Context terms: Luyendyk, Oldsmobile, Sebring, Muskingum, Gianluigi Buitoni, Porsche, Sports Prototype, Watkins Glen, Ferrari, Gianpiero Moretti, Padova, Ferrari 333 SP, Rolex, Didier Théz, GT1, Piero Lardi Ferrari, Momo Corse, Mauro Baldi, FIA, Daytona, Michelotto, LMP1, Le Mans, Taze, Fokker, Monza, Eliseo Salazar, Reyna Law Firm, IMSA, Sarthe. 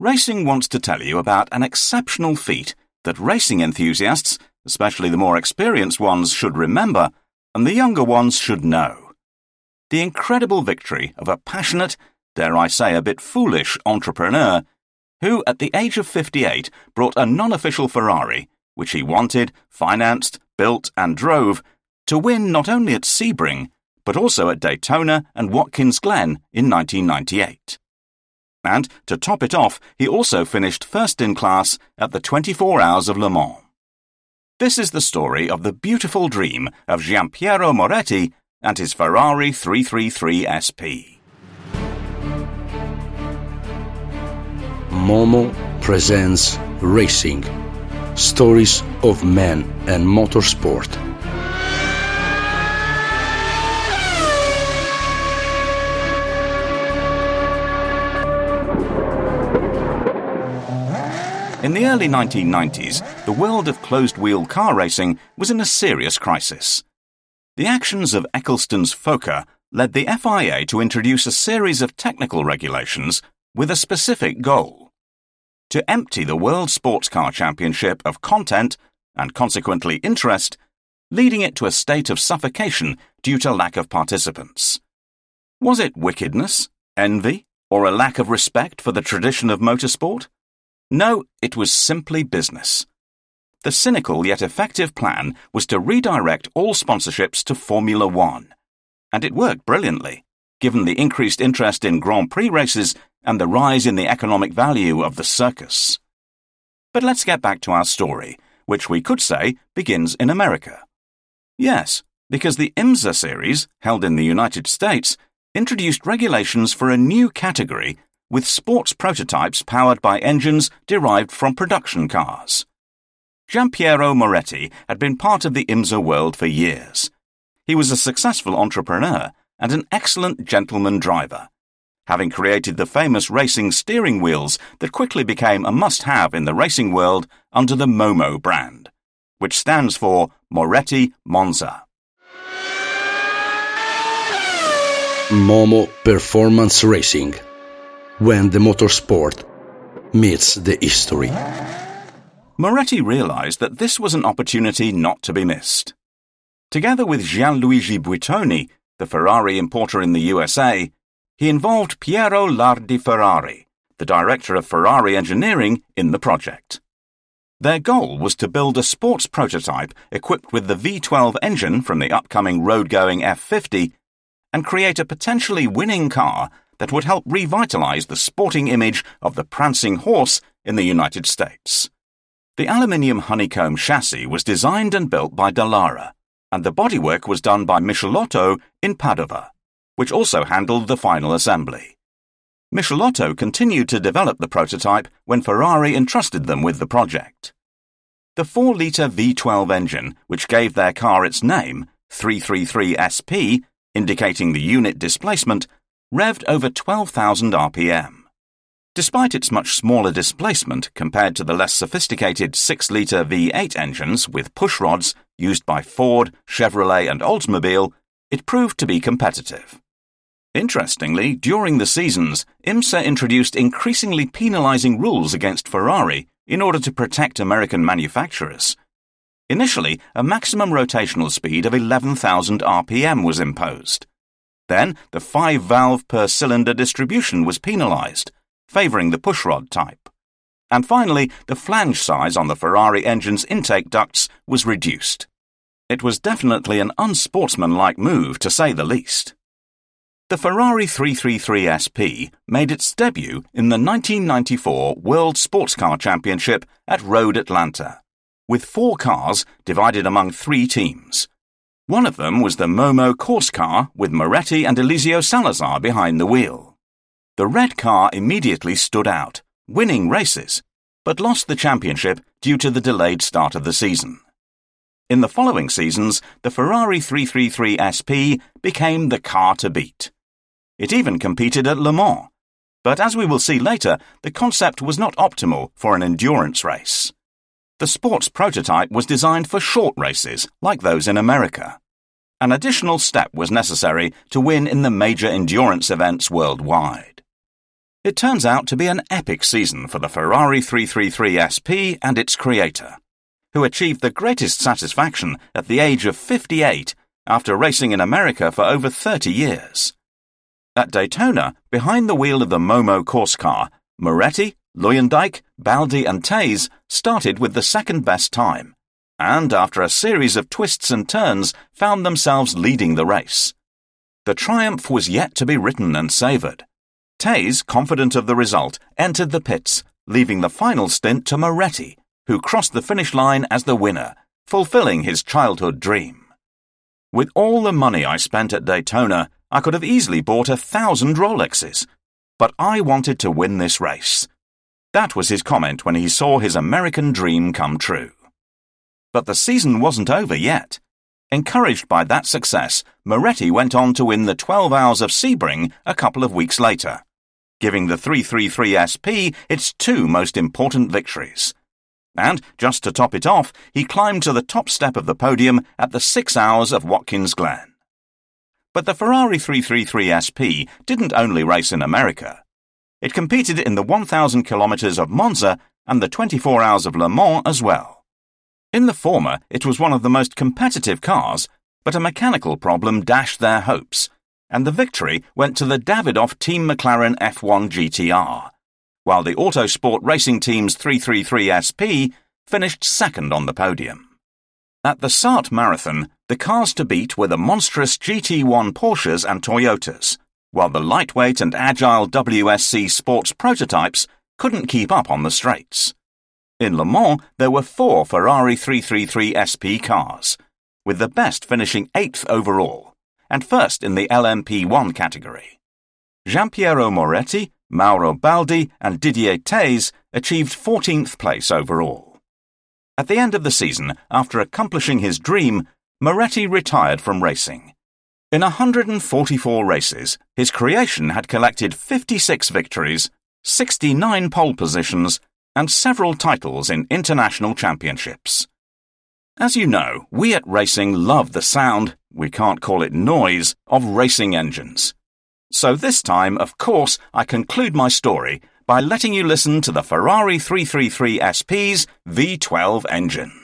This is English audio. Racing wants to tell you about an exceptional feat that racing enthusiasts, especially the more experienced ones, should remember and the younger ones should know. The incredible victory of a passionate, dare I say a bit foolish, entrepreneur who at the age of 58 brought a non-official Ferrari, which he wanted, financed, built and drove, to win not only at Sebring but also at Daytona and Watkins Glen in 1998. And, to top it off, he also finished first in class at the 24 Hours of Le Mans. This is the story of the beautiful dream of Gianpiero Moretti and his Ferrari 333 SP. Momo presents Racing, Stories of Men and Motorsport. In the early 1990s, the world of closed-wheel car racing was in a serious crisis. The actions of Ecclestone's Fokker led the FIA to introduce a series of technical regulations with a specific goal: to empty the World Sports Car Championship of content, and consequently interest, leading it to a state of suffocation due to lack of participants. Was it wickedness, envy, or a lack of respect for the tradition of motorsport? No, it was simply business. The cynical yet effective plan was to redirect all sponsorships to Formula One, and it worked brilliantly, given the increased interest in Grand Prix races and the rise in the economic value of the circus. But let's get back to our story, which we could say begins in America. Yes, because the IMSA series, held in the United States, introduced regulations for a new category with sports prototypes powered by engines derived from production cars. Gianpiero Moretti had been part of the IMSA world for years. He was a successful entrepreneur and an excellent gentleman driver, having created the famous racing steering wheels that quickly became a must-have in the racing world under the Momo brand, which stands for Moretti Monza. Momo Performance Racing, when the motorsport meets the history. Moretti realized that this was an opportunity not to be missed. Together with Gianluigi Buitoni, the Ferrari importer in the USA, he involved Piero Lardi Ferrari, the director of Ferrari engineering, in the project. Their goal was to build a sports prototype equipped with the V12 engine from the upcoming road-going F50 and create a potentially winning car that would help revitalize the sporting image of the prancing horse in the United States. The aluminium honeycomb chassis was designed and built by Dallara, and the bodywork was done by Michelotto in Padova, which also handled the final assembly. Michelotto continued to develop the prototype when Ferrari entrusted them with the project. The 4-litre V12 engine, which gave their car its name, 333 SP, indicating the unit displacement, revved over 12,000 RPM. Despite its much smaller displacement compared to the less sophisticated 6-litre V8 engines with pushrods used by Ford, Chevrolet and Oldsmobile, it proved to be competitive. Interestingly, during the seasons, IMSA introduced increasingly penalizing rules against Ferrari in order to protect American manufacturers. Initially, a maximum rotational speed of 11,000 RPM was imposed. Then, the 5-valve per cylinder distribution was penalized, favoring the pushrod type. And finally, the flange size on the Ferrari engine's intake ducts was reduced. It was definitely an unsportsmanlike move, to say the least. The Ferrari 333 SP made its debut in the 1994 World Sports Car Championship at Road Atlanta, with 4 cars divided among 3 teams. One of them was the Momo Corse car with Moretti and Eliseo Salazar behind the wheel. The red car immediately stood out, winning races, but lost the championship due to the delayed start of the season. In the following seasons, the Ferrari 333 SP became the car to beat. It even competed at Le Mans, but as we will see later, the concept was not optimal for an endurance race. The sports prototype was designed for short races, like those in America. An additional step was necessary to win in the major endurance events worldwide. It turns out to be an epic season for the Ferrari 333 SP and its creator, who achieved the greatest satisfaction at the age of 58 after racing in America for over 30 years. At Daytona, behind the wheel of the Momo Corse car, Moretti, Luyendyk, Baldi and Taze started with the second-best time, and after a series of twists and turns found themselves leading the race. The triumph was yet to be written and savoured. Taze, confident of the result, entered the pits, leaving the final stint to Moretti, who crossed the finish line as the winner, fulfilling his childhood dream. With all the money I spent at Daytona, I could have easily bought 1,000 Rolexes, but I wanted to win this race. That was his comment when he saw his American dream come true. But the season wasn't over yet. Encouraged by that success, Moretti went on to win the 12 Hours of Sebring a couple of weeks later, giving the 333 SP its two most important victories. And, just to top it off, he climbed to the top step of the podium at the 6 Hours of Watkins Glen. But the Ferrari 333 SP didn't only race in America. It competed in the 1,000 kilometers of Monza and the 24 Hours of Le Mans as well. In the former, it was one of the most competitive cars, but a mechanical problem dashed their hopes, and the victory went to the Davidoff Team McLaren F1 GTR, while the Autosport Racing Team's 333 SP finished second on the podium. At the Sarthe Marathon, the cars to beat were the monstrous GT1 Porsches and Toyotas, while the lightweight and agile WSC Sports Prototypes couldn't keep up on the straights. In Le Mans, there were four Ferrari 333 SP cars, with the best finishing 8th overall, and first in the LMP1 category. Gianpiero Moretti, Mauro Baldi and Didier Théz achieved 14th place overall. At the end of the season, after accomplishing his dream, Moretti retired from racing. In 144 races, his creation had collected 56 victories, 69 pole positions, and several titles in international championships. As you know, we at racing love the sound, we can't call it noise, of racing engines. So this time, of course, I conclude my story by letting you listen to the Ferrari 333 SP's V12 engine.